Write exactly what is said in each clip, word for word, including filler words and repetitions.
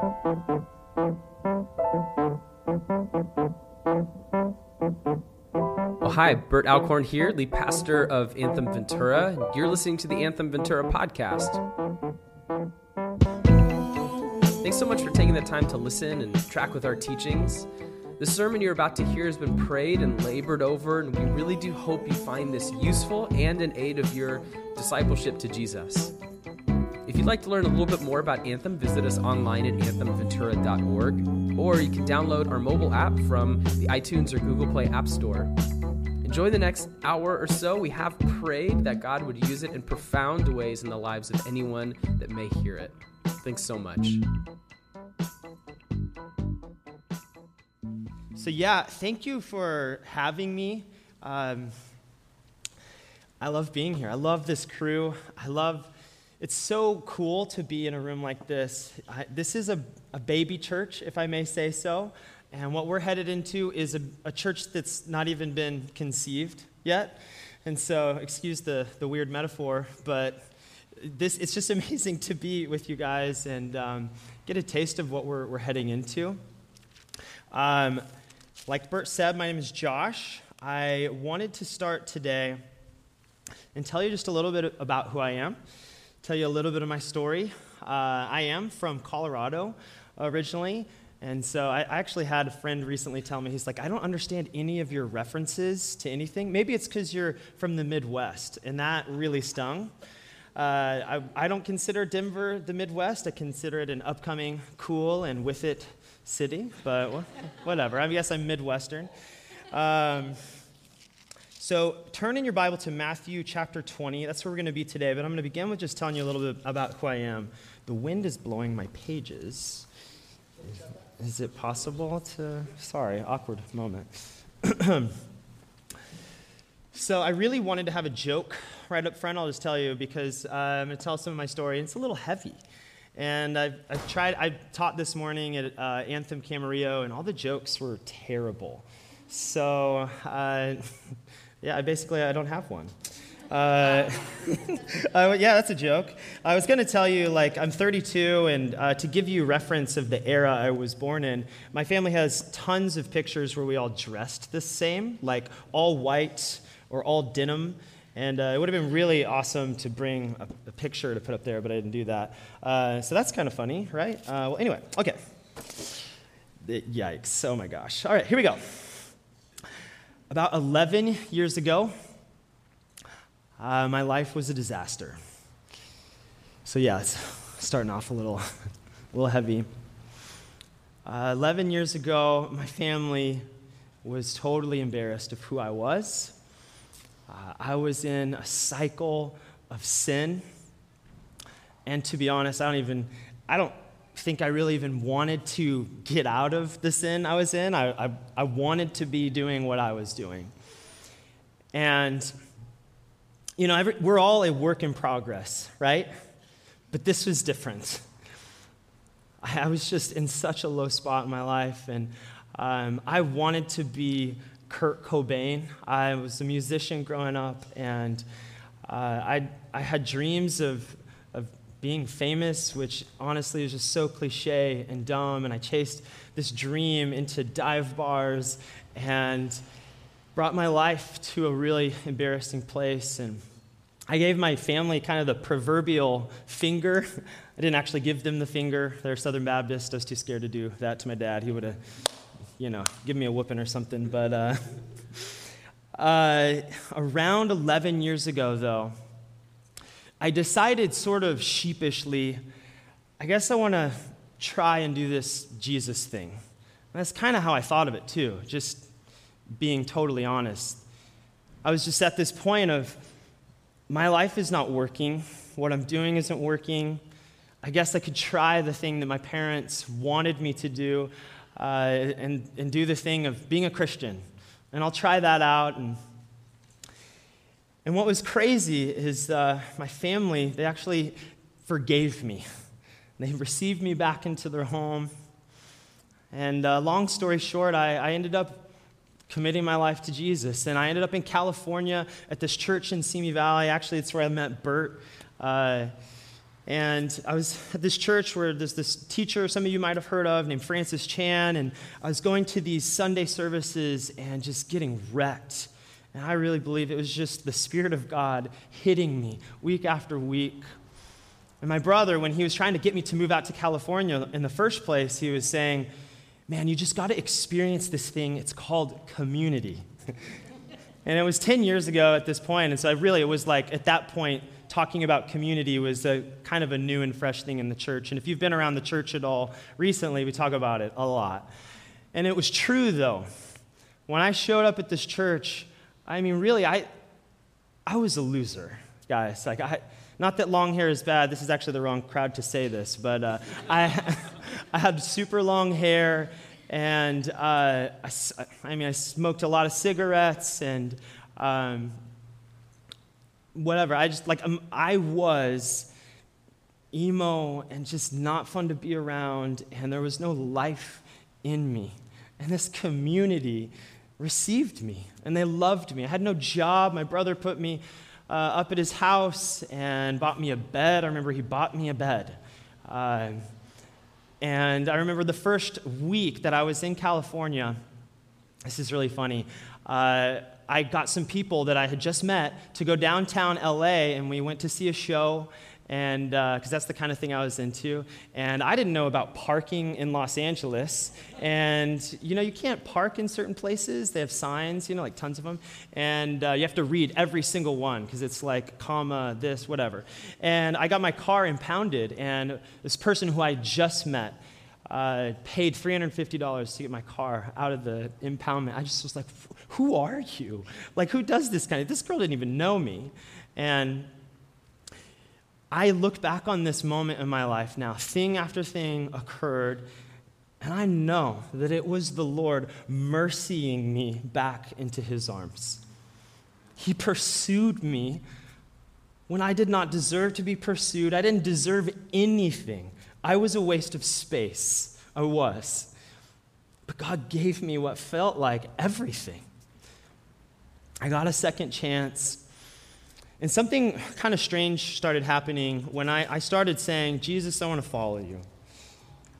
Well, hi, Bert Alcorn here, lead pastor of Anthem Ventura. You're listening to the Anthem Ventura podcast. Thanks so much for taking the time to listen and track with our teachings. The sermon you're about to hear has been prayed and labored over, and we really do hope you find this useful and an aid of your discipleship to Jesus. If you'd like to learn a little bit more about Anthem, visit us online at anthem ventura dot org, or you can download our mobile app from the iTunes or Google Play App Store. Enjoy the next hour or so. We have prayed that God would use it in profound ways in the lives of anyone that may hear it. Thanks so much. So yeah, thank you for having me. Um, I love being here. I love this crew. I love... It's so cool to be in a room like this. I, this is a, a baby church, if I may say so, and what we're headed into is a, a church that's not even been conceived yet, and so excuse the, the weird metaphor, but this it's just amazing to be with you guys and um, get a taste of what we're, we're heading into. Um, like Bert said, my name is Josh. I wanted to start today and tell you just a little bit about who I am. Tell you a little bit of my story. Uh, I am from Colorado originally, and so I actually had a friend recently tell me, he's like, I don't understand any of your references to anything. Maybe it's because you're from the Midwest, and that really stung. Uh, I, I don't consider Denver the Midwest. I consider it an upcoming, cool, and with it city, but whatever. I guess I'm Midwestern. Um, So turn in your Bible to Matthew chapter twenty. That's where we're going to be today, but I'm going to begin with just telling you a little bit about who I am. The wind is blowing my pages. Is it possible to... Sorry, awkward moment. So I really wanted to have a joke right up front, I'll just tell you, because uh, I'm going to tell some of my story, and it's a little heavy. And I've, I've tried, I taught this morning at uh, Anthem Camarillo, and all the jokes were terrible. So... Uh, Yeah, I basically, I don't have one. Uh, uh, yeah, that's a joke. I was going to tell you, like, I'm thirty-two, and uh, to give you reference of the era I was born in, my family has tons of pictures where we all dressed the same, like all white or all denim, and uh, it would have been really awesome to bring a, a picture to put up there, but I didn't do that. Uh, so that's kind of funny, right? Uh, well, anyway, okay. Yikes, oh my gosh. All right, here we go. About eleven years ago, uh, my life was a disaster. So yeah, it's starting off a little, a little heavy. Uh, eleven years ago, my family was totally embarrassed of who I was. Uh, I was in a cycle of sin, and to be honest, I don't even, I don't. think I really even wanted to get out of the sin I was in. I, I I wanted to be doing what I was doing. And, you know, every, we're all a work in progress, right? But this was different. I, I was just in such a low spot in my life, and um, I wanted to be Kurt Cobain. I was a musician growing up, and uh, I I had dreams of being famous, which honestly was just so cliche and dumb, and I chased this dream into dive bars and brought my life to a really embarrassing place. And I gave my family kind of the proverbial finger. I didn't actually give them the finger. They're Southern Baptist. I was too scared to do that to my dad. He would have, you know, given me a whooping or something. But uh, uh, around eleven years ago, though, I decided sort of sheepishly, I guess I want to try and do this Jesus thing. And that's kind of how I thought of it, too, just being totally honest. I was just at this point of, my life is not working. What I'm doing isn't working. I guess I could try the thing that my parents wanted me to do uh, and, and do the thing of being a Christian. And I'll try that out. And And what was crazy is uh, my family, they actually forgave me. They received me back into their home. And uh, long story short, I, I ended up committing my life to Jesus. And I ended up in California at this church in Simi Valley. Actually, it's where I met Bert. Uh, And I was at this church where there's this teacher some of you might have heard of named Francis Chan, and I was going to these Sunday services and just getting wrecked. And I really believe it was just the Spirit of God hitting me week after week. And my brother, when he was trying to get me to move out to California in the first place, he was saying, man, you just got to experience this thing. It's called community. And it was ten years ago at this point, and so I really, it was like at that point, talking about community was a kind of a new and fresh thing in the church. And if you've been around the church at all recently, we talk about it a lot. And it was true, though. When I showed up at this church, I mean, really, I I was a loser, guys. Like, I, not that long hair is bad. This is actually the wrong crowd to say this, but uh, I I had super long hair, and uh, I, I mean, I smoked a lot of cigarettes, and um, whatever. I just, like, um, I was emo and just not fun to be around, and there was no life in me. And this community received me, and they loved me. I had no job. My brother put me uh, up at his house and bought me a bed. I remember he bought me a bed. Uh, and I remember the first week that I was in California, this is really funny, uh, I got some people that I had just met to go downtown L A, and we went to see a show, and because uh, that's the kind of thing I was into. And I didn't know about parking in Los Angeles. And, you know, you can't park in certain places. They have signs, you know, like tons of them. And uh, you have to read every single one because it's like, comma, this, whatever. And I got my car impounded. And this person who I just met uh, paid three hundred fifty dollars to get my car out of the impoundment. I just was like, who are you? Like, who does this kind of, this girl didn't even know me. And I look back on this moment in my life now, thing after thing occurred, and I know that it was the Lord mercying me back into his arms. He pursued me when I did not deserve to be pursued. I didn't deserve anything. I was a waste of space. I was. But God gave me what felt like everything. I got a second chance. And something kind of strange started happening when I, I started saying, Jesus, I want to follow you.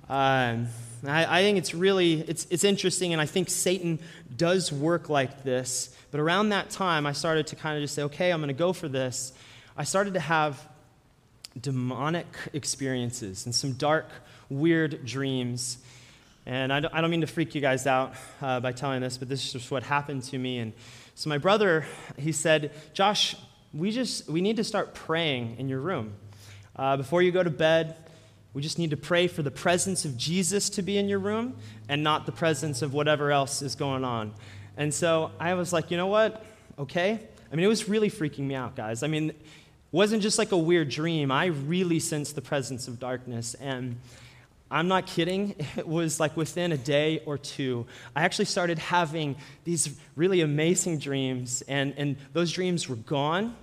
Um, I, I think it's really, it's it's interesting, and I think Satan does work like this. But around that time, I started to kind of just say, okay, I'm going to go for this. I started to have demonic experiences and some dark, weird dreams. And I don't, I don't mean to freak you guys out uh, by telling this, but this is just what happened to me. And so my brother, he said, Josh, We just, we need to start praying in your room. Uh, before you go to bed, we just need to pray for the presence of Jesus to be in your room and not the presence of whatever else is going on. And so I was like, you know what? Okay. I mean, it was really freaking me out, guys. I mean, it wasn't just like a weird dream. I really sensed the presence of darkness. And I'm not kidding. It was like within a day or two, I actually started having these really amazing dreams, and, and those dreams were gone.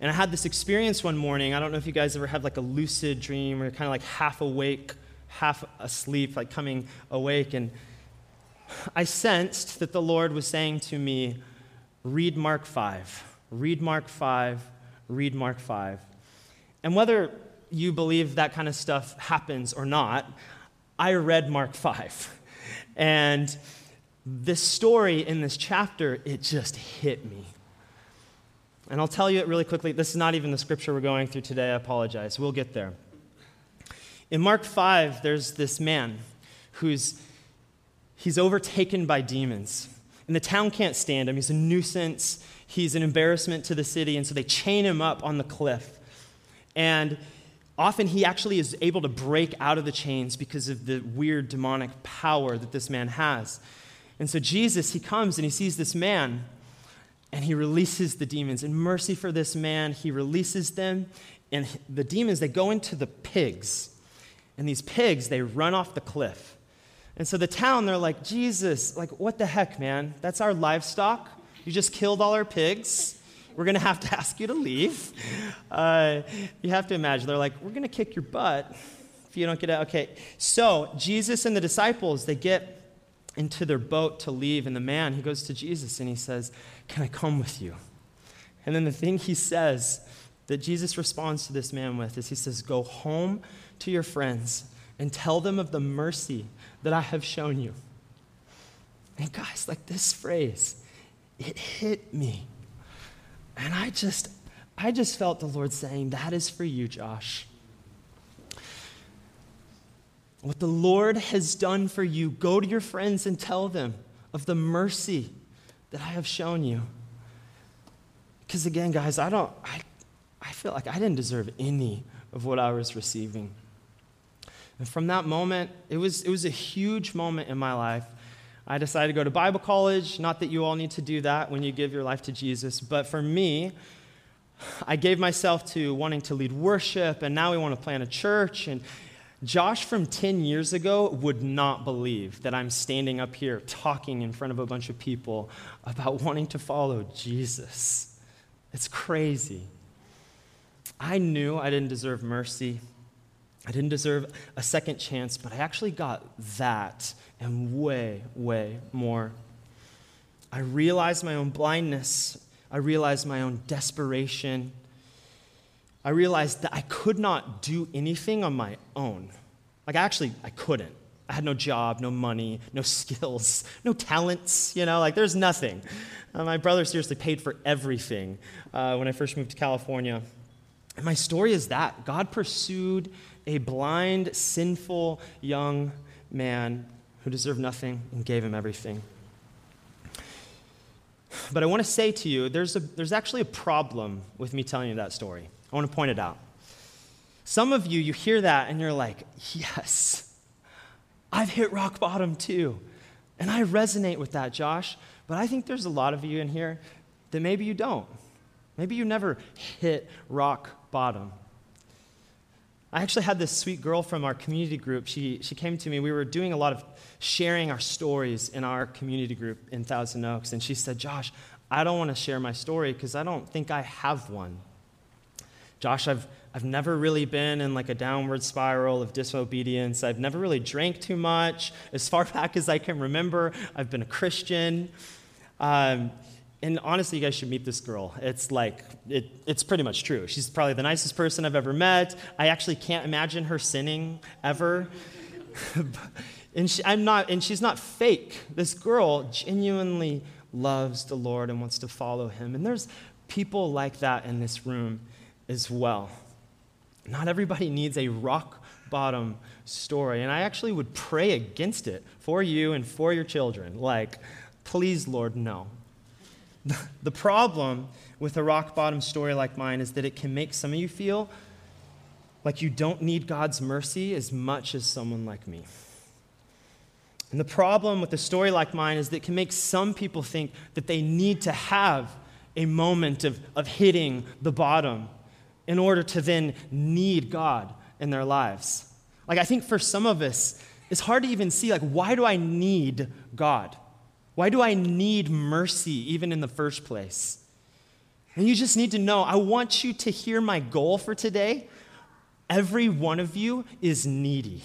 And I had this experience one morning. I don't know if you guys ever had like a lucid dream where you're kind of like half awake, half asleep, like coming awake. And I sensed that the Lord was saying to me, read Mark five, read Mark five, read Mark five. And whether you believe that kind of stuff happens or not, I read Mark five. And this story in this chapter, it just hit me. And I'll tell you it really quickly. This is not even the scripture we're going through today. I apologize. We'll get there. In Mark five, there's this man who's he's overtaken by demons. And the town can't stand him. He's a nuisance. He's an embarrassment to the city. And so they chain him up on the cliff. And often he actually is able to break out of the chains because of the weird demonic power that this man has. And so Jesus, he comes and he sees this man and he releases the demons. In mercy for this man, he releases them. And the demons, they go into the pigs. And these pigs, they run off the cliff. And so the town, they're like, Jesus, like, what the heck, man? That's our livestock. You just killed all our pigs. We're going to have to ask you to leave. Uh, you have to imagine. They're like, we're going to kick your butt if you don't get out. Okay, so Jesus and the disciples, they get into their boat to leave. And the man, he goes to Jesus and he says, can I come with you? And then the thing he says that Jesus responds to this man with is he says, go home to your friends and tell them of the mercy that I have shown you. And guys, like this phrase, it hit me. And I just, I just felt the Lord saying, that is for you, Josh. What the Lord has done for you, go to your friends and tell them of the mercy that I have shown you. Because again, guys, I don't, I, I feel like I didn't deserve any of what I was receiving. And from that moment, it was, it was a huge moment in my life. I decided to go to Bible college. Not that you all need to do that when you give your life to Jesus, but for me, I gave myself to wanting to lead worship, and now we want to plant a church. And Josh from ten years ago would not believe that I'm standing up here talking in front of a bunch of people about wanting to follow Jesus. It's crazy. I knew I didn't deserve mercy. I didn't deserve a second chance, but I actually got that and way, way more. I realized my own blindness. I realized my own desperation. I realized that I could not do anything on my own. Like, I actually, I couldn't. I had no job, no money, no skills, no talents, you know, like there's nothing. Uh, my brother seriously paid for everything uh, when I first moved to California. And my story is that God pursued a blind, sinful young man who deserved nothing and gave him everything. But I want to say to you, there's a, there's actually a problem with me telling you that story. I want to point it out. Some of you, you hear that and you're like, yes, I've hit rock bottom too. And I resonate with that, Josh. But I think there's a lot of you in here that maybe you don't. Maybe you never hit rock bottom. I actually had this sweet girl from our community group. She she came to me. We were doing a lot of sharing our stories in our community group in Thousand Oaks. And she said, Josh, I don't want to share my story because I don't think I have one. Josh, I've I've never really been in like a downward spiral of disobedience. I've never really drank too much. As far back as I can remember, I've been a Christian. Um, and honestly, you guys should meet this girl. It's like, it, it's pretty much true. She's probably the nicest person I've ever met. I actually can't imagine her sinning ever. And she, I'm not, and she's not fake. This girl genuinely loves the Lord and wants to follow him. And there's people like that in this room as well. Not everybody needs a rock bottom story, and I actually would pray against it for you and for your children. Like, please, Lord, no. The problem with a rock bottom story like mine is that it can make some of you feel like you don't need God's mercy as much as someone like me. And the problem with a story like mine is that it can make some people think that they need to have a moment of, of hitting the bottom in order to then need God in their lives. Like, I think for some of us, it's hard to even see, like, why do I need God? Why do I need mercy even in the first place? And you just need to know, I want you to hear my goal for today. Every one of you is needy.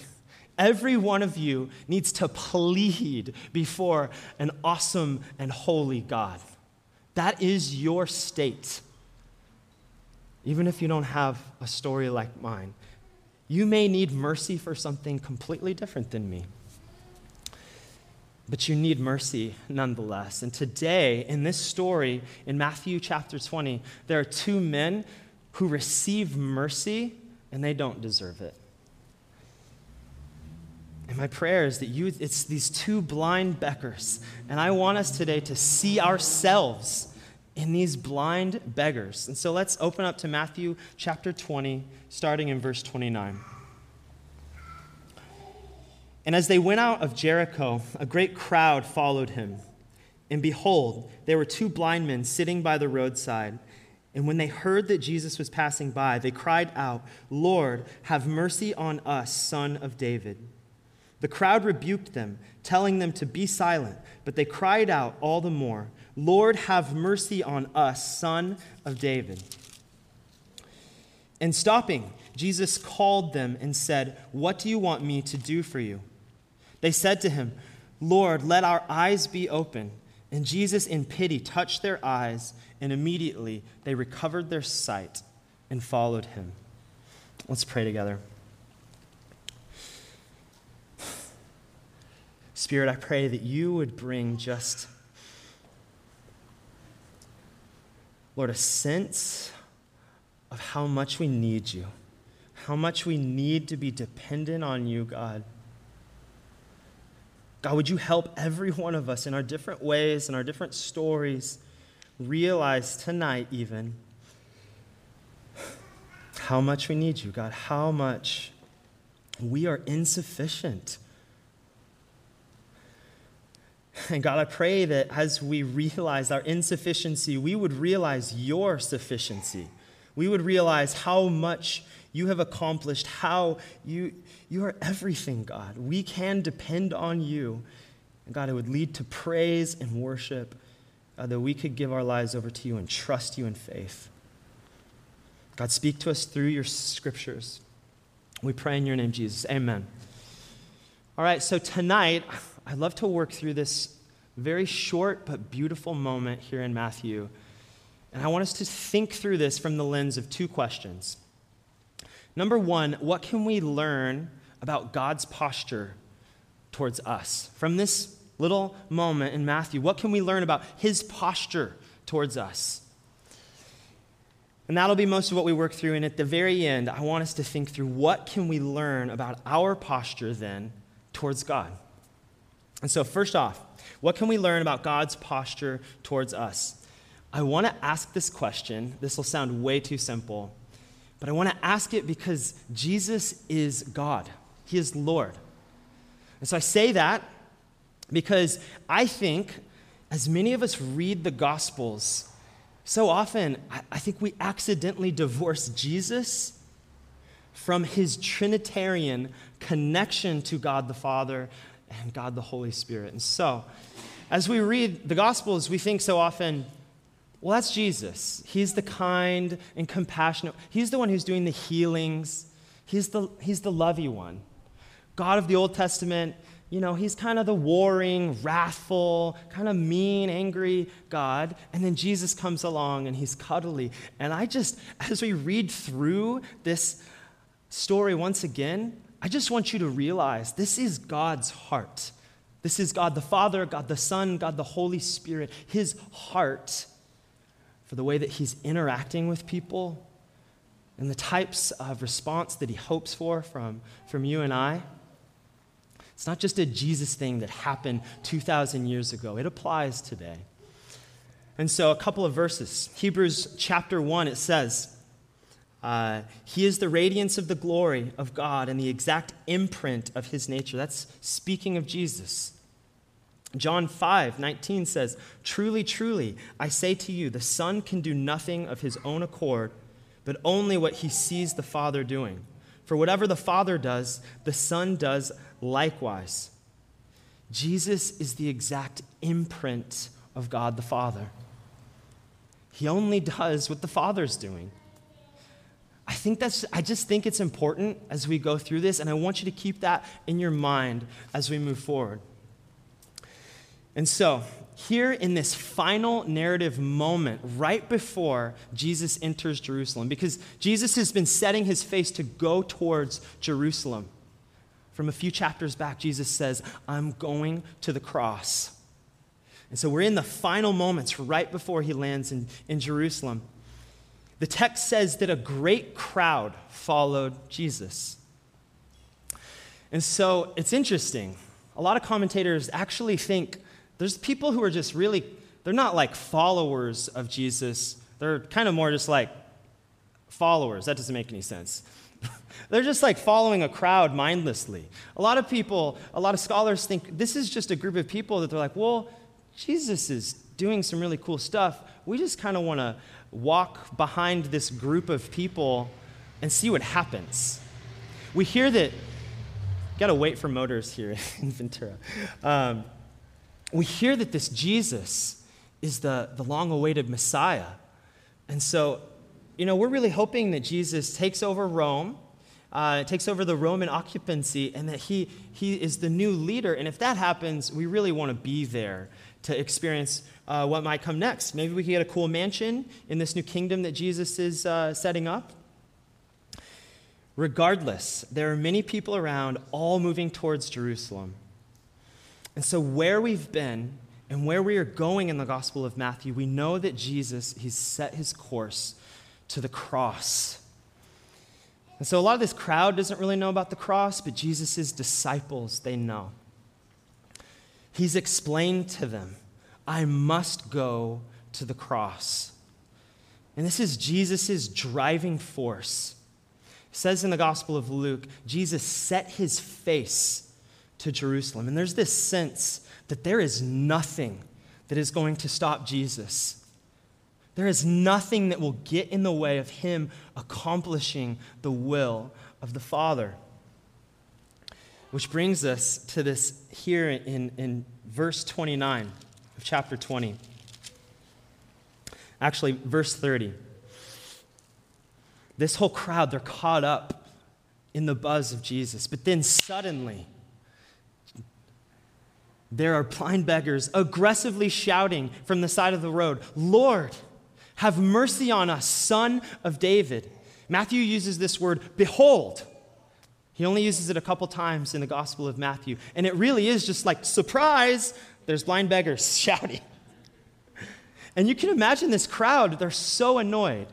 Every one of you needs to plead before an awesome and holy God. That is your state. Even if you don't have a story like mine, you may need mercy for something completely different than me. But you need mercy nonetheless. And today, in this story, in Matthew chapter twenty, there are two men who receive mercy and they don't deserve it. And my prayer is that you, it's these two blind beggars. And I want us today to see ourselves in these blind beggars. And so let's open up to Matthew chapter twenty, starting in verse twenty-nine. And as they went out of Jericho, a great crowd followed him. And behold, there were two blind men sitting by the roadside. And when they heard that Jesus was passing by, they cried out, Lord, have mercy on us, Son of David. The crowd rebuked them, telling them to be silent, but they cried out all the more, Lord, have mercy on us, Son of David. And stopping, Jesus called them and said, What do you want me to do for you? They said to him, Lord, let our eyes be open. And Jesus in pity touched their eyes, and immediately they recovered their sight and followed him. Let's pray together. Spirit, I pray that you would bring just, Lord, a sense of how much we need you, how much we need to be dependent on you, God. God, would you help every one of us in our different ways and our different stories realize tonight even how much we need you, God, how much we are insufficient. And God, I pray that as we realize our insufficiency, we would realize your sufficiency. We would realize how much you have accomplished, how you you are everything, God. We can depend on you. And God, it would lead to praise and worship, God, that we could give our lives over to you and trust you in faith. God, speak to us through your scriptures. We pray in your name, Jesus. Amen. All right, so tonight, I'd love to work through this very short but beautiful moment here in Matthew. And I want us to think through this from the lens of two questions. Number one, what can we learn about God's posture towards us? From this little moment in Matthew, what can we learn about his posture towards us? And that'll be most of what we work through. And at the very end, I want us to think through what can we learn about our posture then towards God. And so first off, what can we learn about God's posture towards us? I want to ask this question. This will sound way too simple, but I want to ask it because Jesus is God. He is Lord. And so I say that because I think as many of us read the Gospels, so often I, I think we accidentally divorce Jesus from his Trinitarian connection to God the Father and God the Holy Spirit. And so, as we read the Gospels, we think so often, well, that's Jesus. He's the kind and compassionate. He's the one who's doing the healings. He's the, he's the lovey one. God of the Old Testament, you know, he's kind of the warring, wrathful, kind of mean, angry God. And then Jesus comes along and he's cuddly. And I just, as we read through this story once again, I just want you to realize this is God's heart. This is God the Father, God the Son, God the Holy Spirit. His heart for the way that he's interacting with people and the types of response that he hopes for from, from you and I. It's not just a Jesus thing that happened two thousand years ago. It applies today. And so a couple of verses. Hebrews chapter one, it says, Uh, he is the radiance of the glory of God and the exact imprint of his nature. That's speaking of Jesus. John five nineteen says, "Truly, truly, I say to you, the Son can do nothing of his own accord, but only what he sees the Father doing. For whatever the Father does, the Son does likewise." Jesus is the exact imprint of God the Father. He only does what the Father's doing. I think that's, I just think it's important as we go through this, and I want you to keep that in your mind as we move forward. And so, here in this final narrative moment, right before Jesus enters Jerusalem, because Jesus has been setting his face to go towards Jerusalem. From a few chapters back, Jesus says, "I'm going to the cross." And so we're in the final moments right before he lands in, in Jerusalem. The text says that a great crowd followed Jesus. And so it's interesting. A lot of commentators actually think there's people who are just really, they're not like followers of Jesus. They're kind of more just like followers. That doesn't make any sense. They're just like following a crowd mindlessly. A lot of people, a lot of scholars think this is just a group of people that they're like, well, Jesus is doing some really cool stuff. We just kind of want to walk behind this group of people and see what happens. We hear that, gotta wait for motors here in Ventura. Um, we hear that this Jesus is the, the long-awaited Messiah. And so, you know, we're really hoping that Jesus takes over Rome, uh, takes over the Roman occupancy, and that he, he is the new leader. And if that happens, we really want to be there to experience Uh, what might come next. Maybe we could get a cool mansion in this new kingdom that Jesus is uh, setting up. Regardless, there are many people around, all moving towards Jerusalem. And so where we've been and where we are going in the Gospel of Matthew, we know that Jesus, he's set his course to the cross. And so a lot of this crowd doesn't really know about the cross, but Jesus' disciples, they know. He's explained to them, I must go to the cross. And this is Jesus' driving force. It says in the Gospel of Luke, Jesus set his face to Jerusalem. And there's this sense that there is nothing that is going to stop Jesus. There is nothing that will get in the way of him accomplishing the will of the Father. Which brings us to this here in, in verse twenty-nine of chapter twenty. Actually, verse thirty. This whole crowd, they're caught up in the buzz of Jesus. But then suddenly, there are blind beggars aggressively shouting from the side of the road, Lord, have mercy on us, Son of David. Matthew uses this word, behold. He only uses it a couple times in the Gospel of Matthew. And it really is just like, surprise, there's blind beggars shouting. And you can imagine this crowd, they're so annoyed.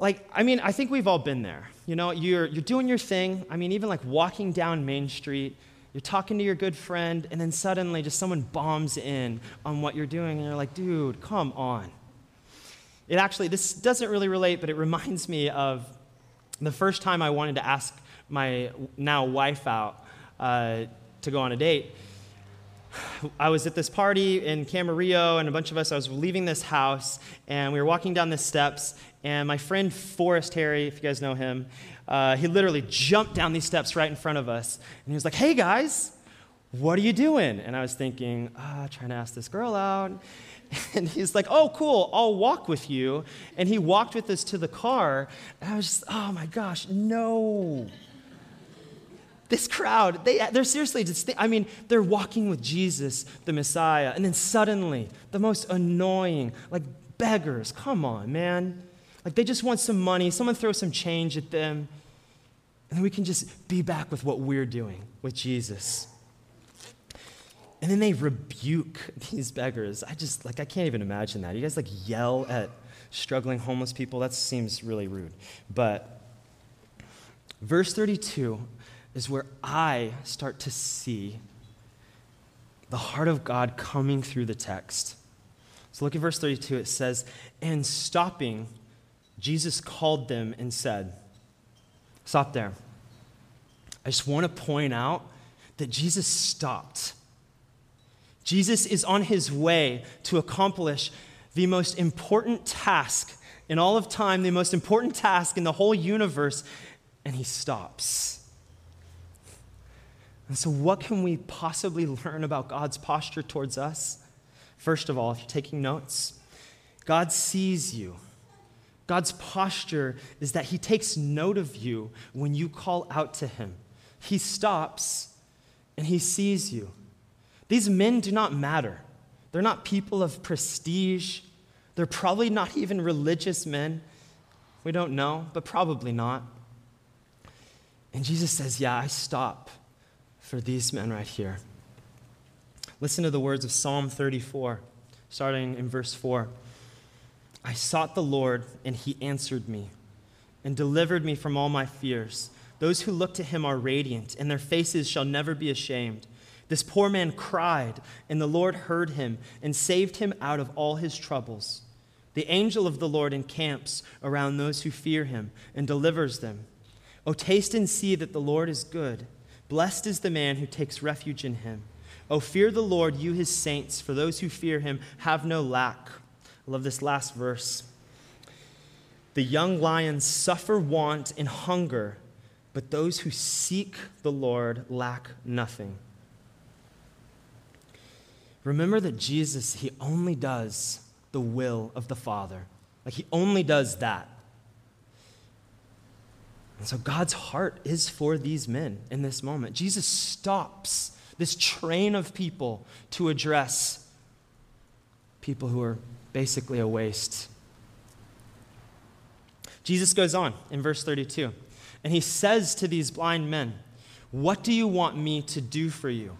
Like, I mean, I think we've all been there. You know, you're you're doing your thing. I mean, even like walking down Main Street, you're talking to your good friend, and then suddenly just someone bombs in on what you're doing, and you're like, dude, come on. It actually, this doesn't really relate, but it reminds me of the first time I wanted to ask my now wife out uh, to go on a date. I was at this party in Camarillo, and a bunch of us, I was leaving this house, and we were walking down the steps, and my friend Forrest Harry, if you guys know him, uh, he literally jumped down these steps right in front of us, and he was like, hey guys, what are you doing? And I was thinking, ah, oh, trying to ask this girl out, and he's like, oh, cool, I'll walk with you, and he walked with us to the car, and I was just, oh my gosh, no. This crowd, they, they're seriously just, I mean, they're walking with Jesus, the Messiah, and then suddenly, the most annoying, like beggars, come on, man. Like they just want some money, someone throw some change at them, and then we can just be back with what we're doing with Jesus. And then they rebuke these beggars. I just, like, I can't even imagine that. You guys, like, yell at struggling homeless people? That seems really rude. But verse thirty-two is where I start to see the heart of God coming through the text. So look at verse thirty-two. It says, and stopping, Jesus called them and said, stop there. I just want to point out that Jesus stopped. Jesus is on his way to accomplish the most important task in all of time, the most important task in the whole universe, and he stops. And so what can we possibly learn about God's posture towards us? First of all, if you're taking notes, God sees you. God's posture is that he takes note of you when you call out to him. He stops and he sees you. These men do not matter. They're not people of prestige. They're probably not even religious men. We don't know, but probably not. And Jesus says, yeah, I stop for these men right here. Listen to the words of Psalm thirty-four, starting in verse four. I sought the Lord, and he answered me, and delivered me from all my fears. Those who look to him are radiant, and their faces shall never be ashamed. This poor man cried, and the Lord heard him, and saved him out of all his troubles. The angel of the Lord encamps around those who fear him, and delivers them. O taste and see that the Lord is good. Blessed is the man who takes refuge in him. O fear the Lord, you his saints, for those who fear him have no lack. I love this last verse. The young lions suffer want and hunger, but those who seek the Lord lack nothing. Remember that Jesus, he only does the will of the Father. Like, he only does that. And so God's heart is for these men in this moment. Jesus stops this train of people to address people who are basically a waste. Jesus goes on in verse thirty-two. and he says to these blind men, "What do you want me to do for you?"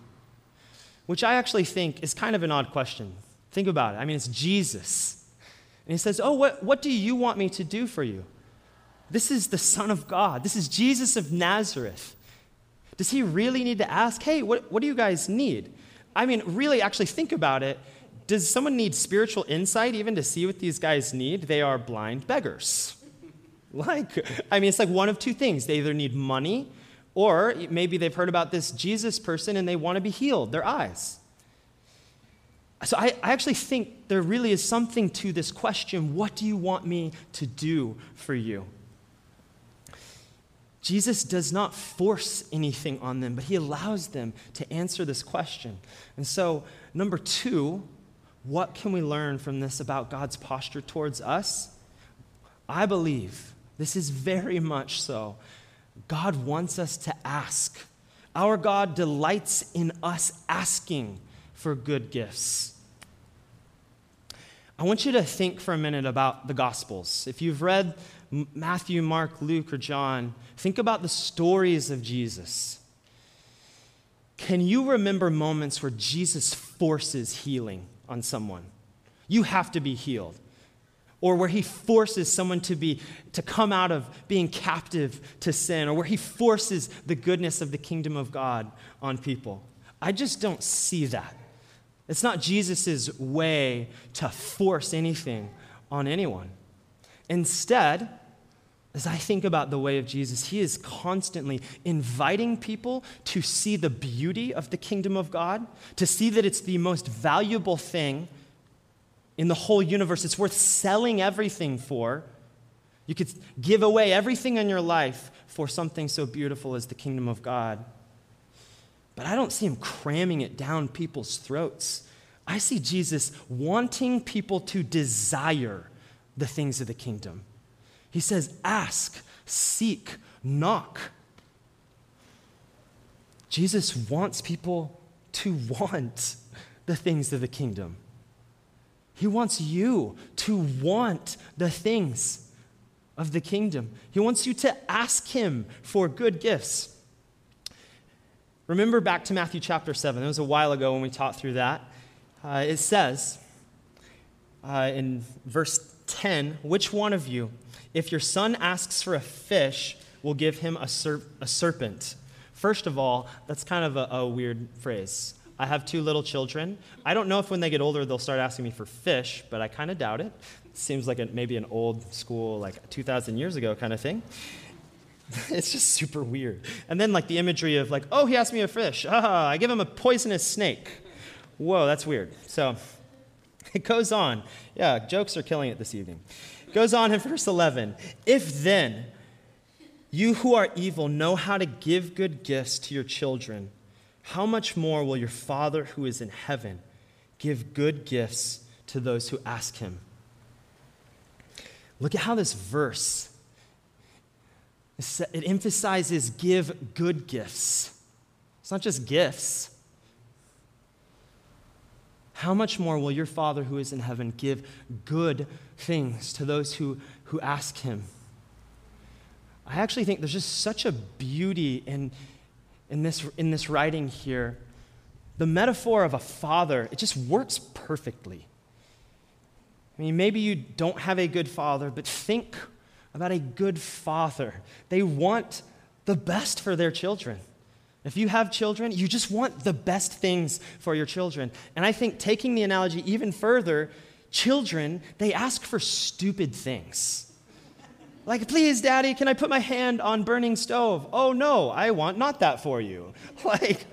Which I actually think is kind of an odd question. Think about it. I mean, it's Jesus. And he says, oh, what, what do you want me to do for you? This is the Son of God. This is Jesus of Nazareth. Does he really need to ask, hey, what, what do you guys need? I mean, really, actually think about it. Does someone need spiritual insight even to see what these guys need? They are blind beggars. Like, I mean, it's like one of two things. They either need money, or maybe they've heard about this Jesus person and they want to be healed, their eyes. So I, I actually think there really is something to this question, what do you want me to do for you? Jesus does not force anything on them, but he allows them to answer this question. And so, number two, what can we learn from this about God's posture towards us? I believe this is very much so. God wants us to ask. Our God delights in us asking for good gifts. I want you to think for a minute about the Gospels. If you've read Matthew, Mark, Luke, or John, think about the stories of Jesus. Can you remember moments where Jesus forces healing on someone? You have to be healed. Or where he forces someone to be to come out of being captive to sin, or where he forces the goodness of the kingdom of God on people. I just don't see that. It's not Jesus' way to force anything on anyone. Instead, as I think about the way of Jesus, he is constantly inviting people to see the beauty of the kingdom of God, to see that it's the most valuable thing in the whole universe. It's worth selling everything for. You could give away everything in your life for something so beautiful as the kingdom of God. But I don't see him cramming it down people's throats. I see Jesus wanting people to desire the things of the kingdom. He says, ask, seek, knock. Jesus wants people to want the things of the kingdom. He wants you to want the things of the kingdom. He wants you to ask him for good gifts. Remember back to Matthew chapter seven. It was a while ago when we taught through that. Uh, it says uh, in verse ten, which one of you, if your son asks for a fish, will give him a, serp- a serpent? First of all, that's kind of a, a weird phrase. I have two little children. I don't know if when they get older they'll start asking me for fish, but I kind of doubt it. Seems like a, maybe an old school, like two thousand years ago kind of thing. It's just super weird. And then like the imagery of like, oh, he asked me a fish. Ah, I give him a poisonous snake. Whoa, that's weird. So it goes on. Yeah, jokes are killing it this evening. It goes on in verse eleven. If then you who are evil know how to give good gifts to your children, how much more will your Father who is in heaven give good gifts to those who ask him? Look at how this verse, it emphasizes give good gifts. It's not just gifts. How much more will your Father who is in heaven give good things to those who, who ask him? I actually think there's just such a beauty in In this, in this writing here, the metaphor of a father, it just works perfectly. I mean, maybe you don't have a good father, but think about a good father. They want the best for their children. If you have children, you just want the best things for your children. And I think taking the analogy even further, children, they ask for stupid things. Like, please, Daddy, can I put my hand on burning stove? Oh, no, I want not that for you. Like,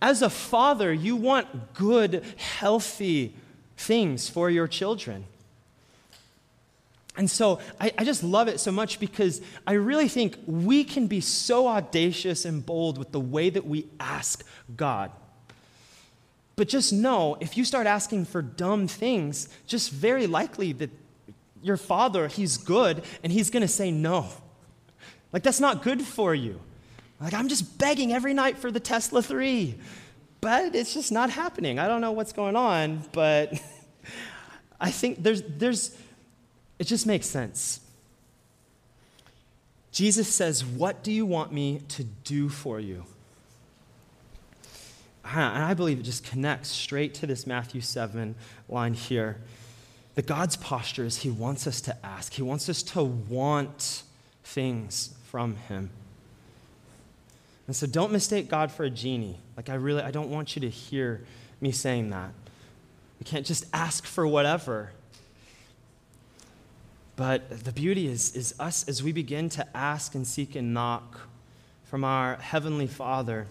as a father, you want good, healthy things for your children. And so I, I just love it so much because I really think we can be so audacious and bold with the way that we ask God. But just know, if you start asking for dumb things, just very likely that your father, he's good, and he's going to say no. Like, that's not good for you. Like, I'm just begging every night for the Tesla three, but it's just not happening. I don't know what's going on, but I think there's, there's, it just makes sense. Jesus says, what do you want me to do for you? And I believe it just connects straight to this Matthew seven line here. That God's posture is he wants us to ask. He wants us to want things from him. And so don't mistake God for a genie. Like I really, I don't want you to hear me saying that. We can't just ask for whatever. But the beauty is, is us, as we begin to ask and seek and knock from our Heavenly Father,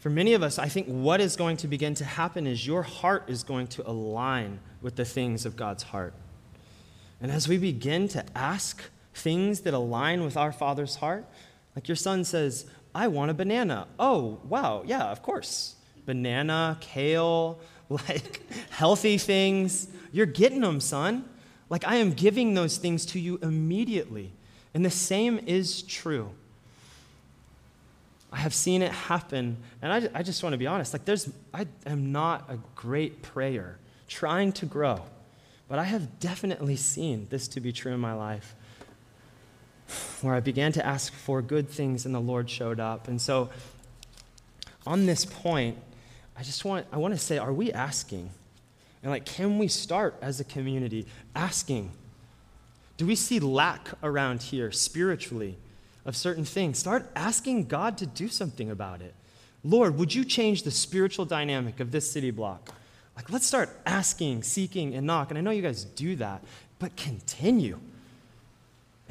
for many of us, I think what is going to begin to happen is your heart is going to align with the things of God's heart. And as we begin to ask things that align with our Father's heart, like your son says, I want a banana. Oh, wow, yeah, of course. Banana, kale, like healthy things. You're getting them, son. Like I am giving those things to you immediately. And the same is true. I have seen it happen, and I, I just want to be honest. Like, there's, I am not a great prayer, trying to grow, but I have definitely seen this to be true in my life, where I began to ask for good things, and the Lord showed up. And so, on this point, I just want, I want to say, are we asking? And like, can we start as a community asking? Do we see lack around here spiritually? Of certain things, start asking God to do something about it. Lord, would you change the spiritual dynamic of this city block? Like, let's start asking, seeking, and knock. And I know you guys do that, but continue.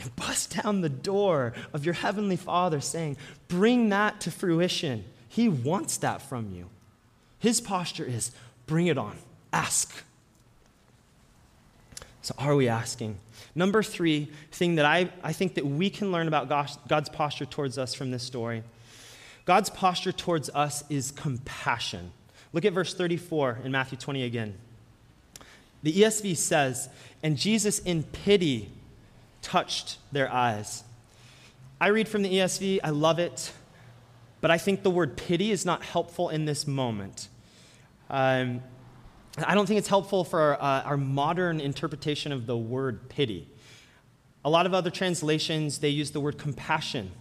And bust down the door of your Heavenly Father saying, bring that to fruition. He wants that from you. His posture is, bring it on. Ask. So are we asking? Number three thing that I, I think that we can learn about God's posture towards us from this story. God's posture towards us is compassion. Look at verse thirty-four in Matthew twenty again. The E S V says, and Jesus in pity touched their eyes. I read from the E S V, I love it, but I think the word pity is not helpful in this moment. Um, I don't think it's helpful for uh, our modern interpretation of the word pity. A lot of other translations, they use the word compassion.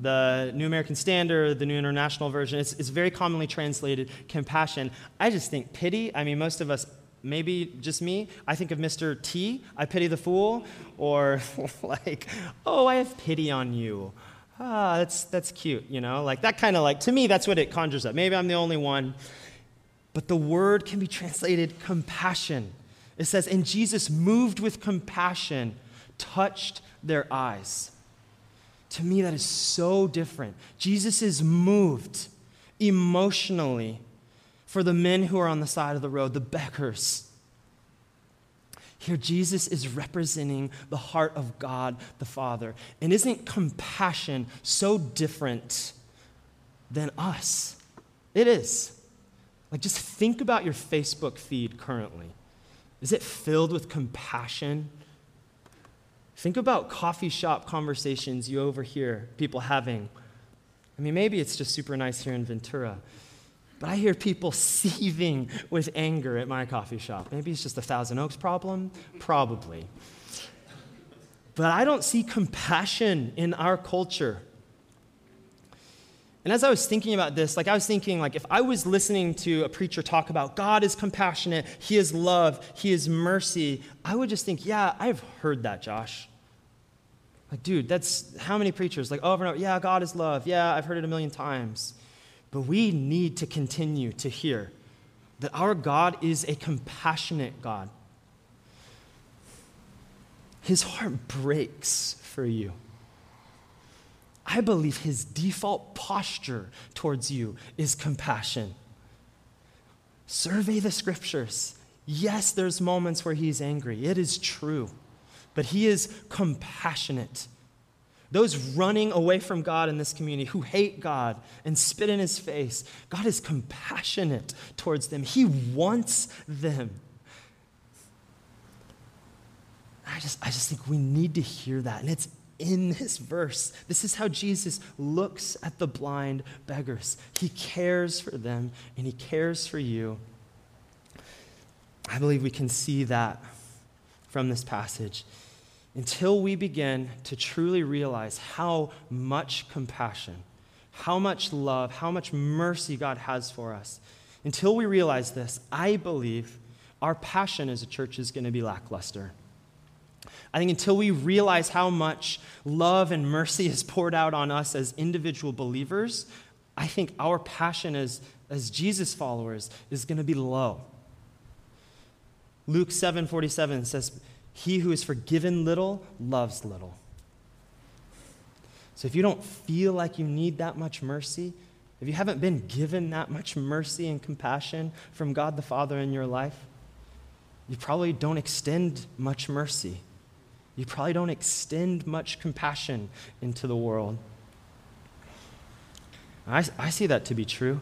The New American Standard, the New International Version, it's, it's very commonly translated compassion. I just think pity, I mean, most of us, maybe just me, I think of Mister T, I pity the fool, or like, oh, I have pity on you. Ah, that's, that's cute, you know? Like that kind of like, to me, that's what it conjures up. Maybe I'm the only one. But the word can be translated compassion. It says, and Jesus, moved with compassion, touched their eyes. To me, that is so different. Jesus is moved emotionally for the men who are on the side of the road, the beggars. Here, Jesus is representing the heart of God the Father. And isn't compassion so different than us? It is. Like, just think about your Facebook feed currently. Is it filled with compassion? Think about coffee shop conversations you overhear people having. I mean, maybe it's just super nice here in Ventura, but I hear people seething with anger at my coffee shop. Maybe it's just the Thousand Oaks problem, probably. But I don't see compassion in our culture. And as I was thinking about this, like I was thinking, like if I was listening to a preacher talk about God is compassionate, he is love, he is mercy, I would just think, yeah, I've heard that, Josh. Like, dude, that's how many preachers, like over and over, yeah, God is love, yeah, I've heard it a million times. But we need to continue to hear that our God is a compassionate God. His heart breaks for you. I believe his default posture towards you is compassion. Survey the scriptures. Yes, there's moments where he's angry. It is true. But he is compassionate. Those running away from God in this community who hate God and spit in his face, God is compassionate towards them. He wants them. I just, I just think we need to hear that. And it's in this verse, this is how Jesus looks at the blind beggars. He cares for them, and he cares for you. I believe we can see that from this passage. until we begin to truly realize how much compassion, how much love, how much mercy God has for us. Until we realize this, I believe our passion as a church is going to be lackluster. I think until we realize how much love and mercy is poured out on us as individual believers, I think our passion as, as Jesus followers is going to be low. Luke seven forty-seven says, "He who is forgiven little loves little." So if you don't feel like you need that much mercy, if you haven't been given that much mercy and compassion from God the Father in your life, you probably don't extend much mercy. You probably don't extend much compassion into the world. I, I see that to be true.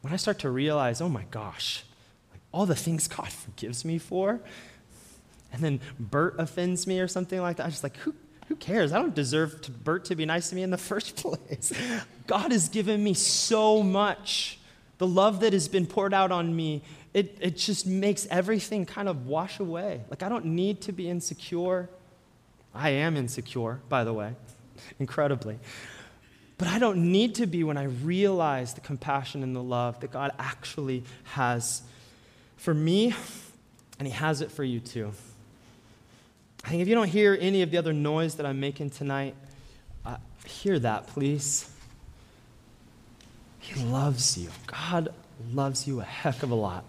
When I start to realize, oh my gosh, like all the things God forgives me for, and then Bert offends me or something like that, I'm just like, who, who cares? I don't deserve to, Bert to be nice to me in the first place. God has given me so much. The love that has been poured out on me, it, it just makes everything kind of wash away. Like, I don't need to be insecure. I am insecure, by the way, incredibly. But I don't need to be when I realize the compassion and the love that God actually has for me, and He has it for you too. I think if you don't hear any of the other noise that I'm making tonight, uh, hear that, please. He loves you. God loves you a heck of a lot.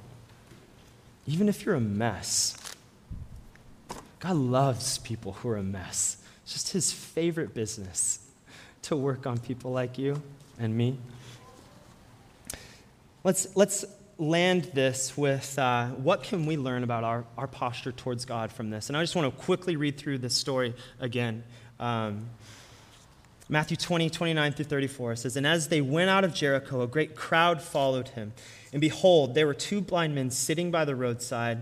Even if you're a mess. God loves people who are a mess. It's just His favorite business to work on people like you and me. Let's, let's land this with uh, what can we learn about our, our posture towards God from this? And I just want to quickly read through this story again. Um, Matthew twenty, twenty-nine through thirty-four says, "And as they went out of Jericho, a great crowd followed Him. And behold, there were two blind men sitting by the roadside.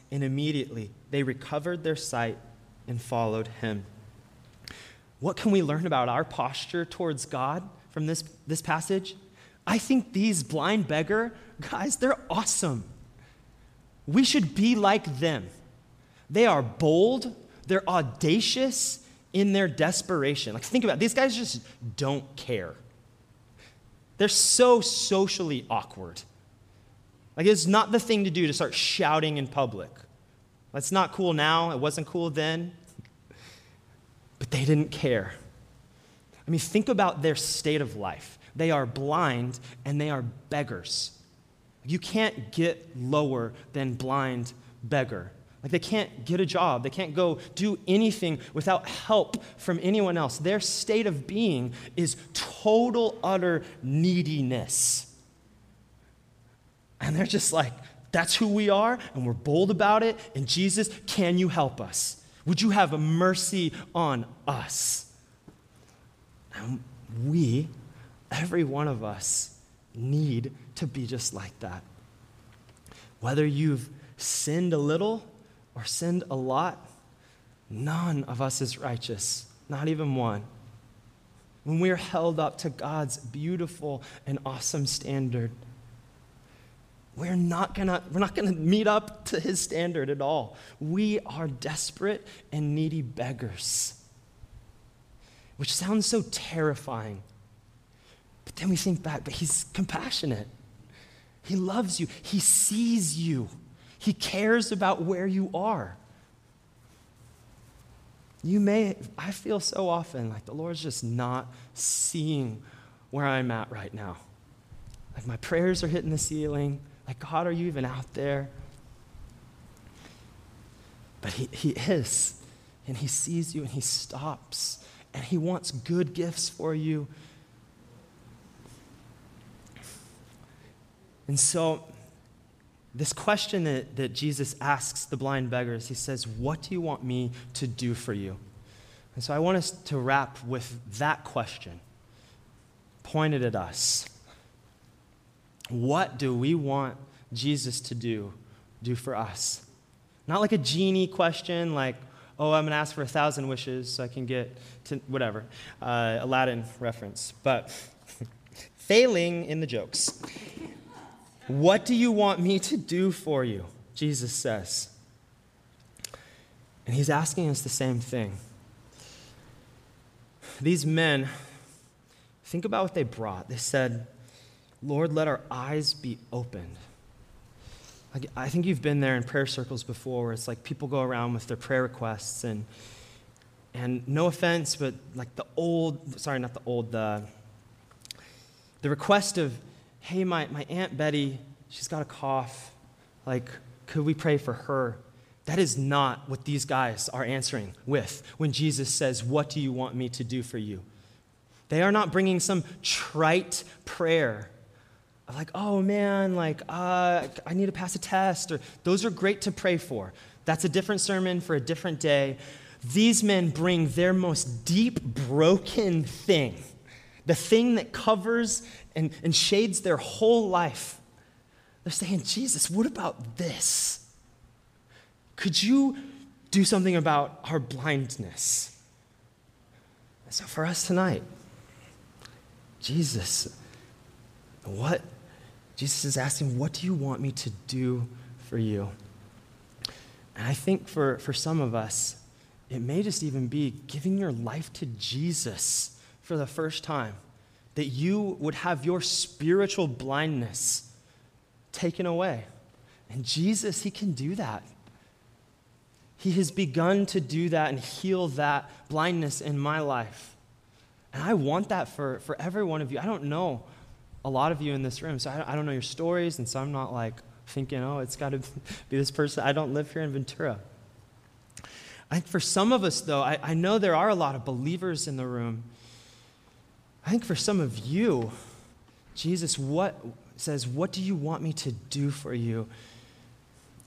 and immediately they recovered their sight and followed Him." What can we learn about our posture towards God from this, this passage? I think these blind beggar guys, they're awesome. We should be like them. They are bold, they're audacious in their desperation. Like, think about it. These guys just don't care. They're so socially awkward. Like, it's not the thing to do to start shouting in public. That's not cool now. It wasn't cool then. But they didn't care. I mean, think about their state of life. They are blind and they are beggars. You can't get lower than blind beggar. Like, they can't get a job. They can't go do anything without help from anyone else. Their state of being is total, utter neediness. And they're just like, that's who we are, and we're bold about it, and Jesus, can you help us? Would you have mercy on us? And we, every one of us, need to be just like that. Whether you've sinned a little or sinned a lot, none of us is righteous, not even one. When we are held up to God's beautiful and awesome standard, we're not gonna we're not gonna meet up to His standard at all. We are desperate and needy beggars, which sounds so terrifying. But then we think back, but He's compassionate. He loves you. He sees you. He cares about where you are. You may, I feel so often like the Lord's just not seeing where I'm at right now. Like, my prayers are hitting the ceiling. Like, God, are you even out there? But he, he is, and He sees you, and He stops, and He wants good gifts for you. And so, this question that, that Jesus asks the blind beggars, He says, what do you want me to do for you? And so I want us to wrap with that question pointed at us. What do we want Jesus to do, do for us? Not like a genie question, like, oh, I'm going to ask for a thousand wishes so I can get to whatever, uh, Aladdin reference. But failing in the jokes. What do you want me to do for you? Jesus says. And he's asking us the same thing. These men, think about what they brought. They said, Lord, let our eyes be opened. Like, I think you've been there in prayer circles before where it's like people go around with their prayer requests and and no offense, but like the old, sorry, not the old, the, the request of, hey, my, my Aunt Betty, she's got a cough. Like, could we pray for her? That is not what these guys are answering with when Jesus says, what do you want me to do for you? They are not bringing some trite prayer of like, oh man, like uh, I need to pass a test. Or those are great to pray for. That's a different sermon for a different day. These men bring their most deep, broken thing, the thing that covers and, and shades their whole life. They're saying, Jesus, what about this? Could you do something about our blindness? So for us tonight, Jesus, what? Jesus is asking, what do you want me to do for you? And I think for, for some of us, it may just even be giving your life to Jesus for the first time, that you would have your spiritual blindness taken away. And Jesus, he can do that. He has begun to do that and heal that blindness in my life. And I want that for, for every one of you. I don't know a lot of you in this room, so I, I don't know your stories, and so I'm not like thinking, oh, it's got to be this person. I don't live here in Ventura. I think for some of us, though, I, I know there are a lot of believers in the room. I think for some of you, Jesus what says, what do you want me to do for you?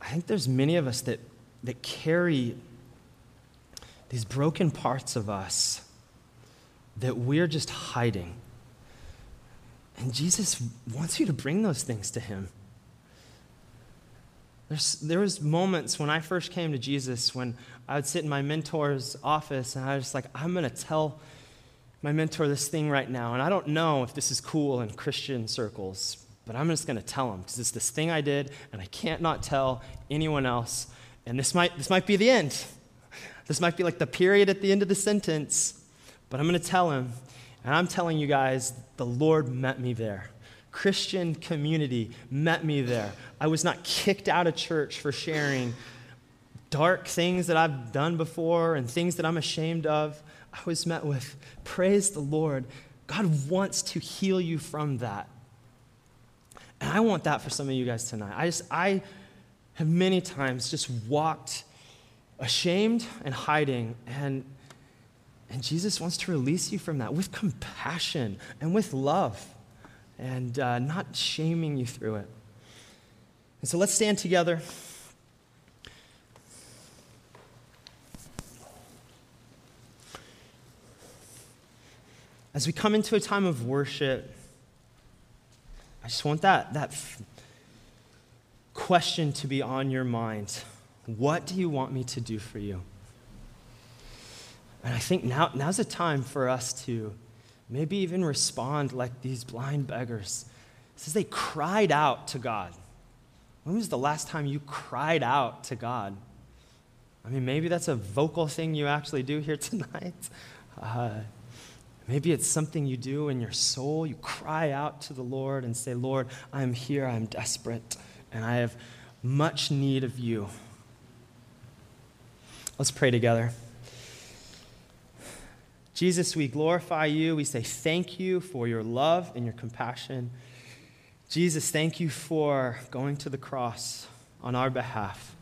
I think there's many of us that that carry these broken parts of us that we're just hiding. And Jesus wants you to bring those things to him. There's, there was moments when I first came to Jesus when I would sit in my mentor's office and I was just like, I'm gonna tell my mentor this thing right now. And I don't know if this is cool in Christian circles, but I'm just gonna tell him because it's this thing I did and I can't not tell anyone else. And this might this might be the end. This might be like the period at the end of the sentence. But I'm going to tell him, and I'm telling you guys, the Lord met me there. Christian community met me there. I was not kicked out of church for sharing dark things that I've done before and things that I'm ashamed of. I was met with, praise the Lord. God wants to heal you from that. And I want that for some of you guys tonight. I just, I... have many times just walked ashamed and hiding, and, and Jesus wants to release you from that with compassion and with love and uh, not shaming you through it. And so let's stand together. As we come into a time of worship, I just want that that... question to be on your mind. What do you want me to do for you? And I think now, now's a time for us to maybe even respond like these blind beggars. It says they cried out to God. When was the last time you cried out to God? I mean, maybe that's a vocal thing you actually do here tonight. Uh, maybe it's something you do in your soul. You cry out to the Lord and say, Lord, I'm here, I'm desperate. And I have much need of you. Let's pray together. Jesus, we glorify you. We say thank you for your love and your compassion. Jesus, thank you for going to the cross on our behalf.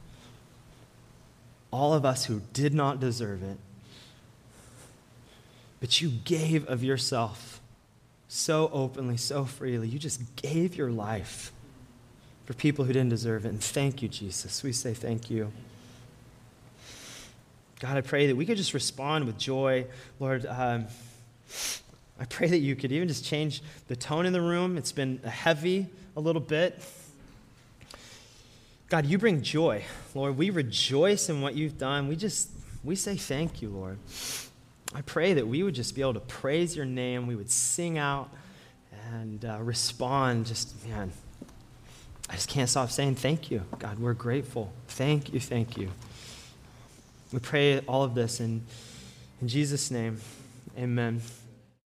All of us who did not deserve it. But you gave of yourself so openly, so freely. You just gave your life for people who didn't deserve it. And thank you, Jesus. We say thank you. God, I pray that we could just respond with joy. Lord, um, I pray that you could even just change the tone in the room. It's been heavy a little bit. God, you bring joy. Lord, we rejoice in what you've done. We just, we say thank you, Lord. I pray that we would just be able to praise your name. We would sing out and uh, respond. Just, man, I just can't stop saying thank you. God, we're grateful. Thank you, thank you. We pray all of this in, in Jesus' name. Amen.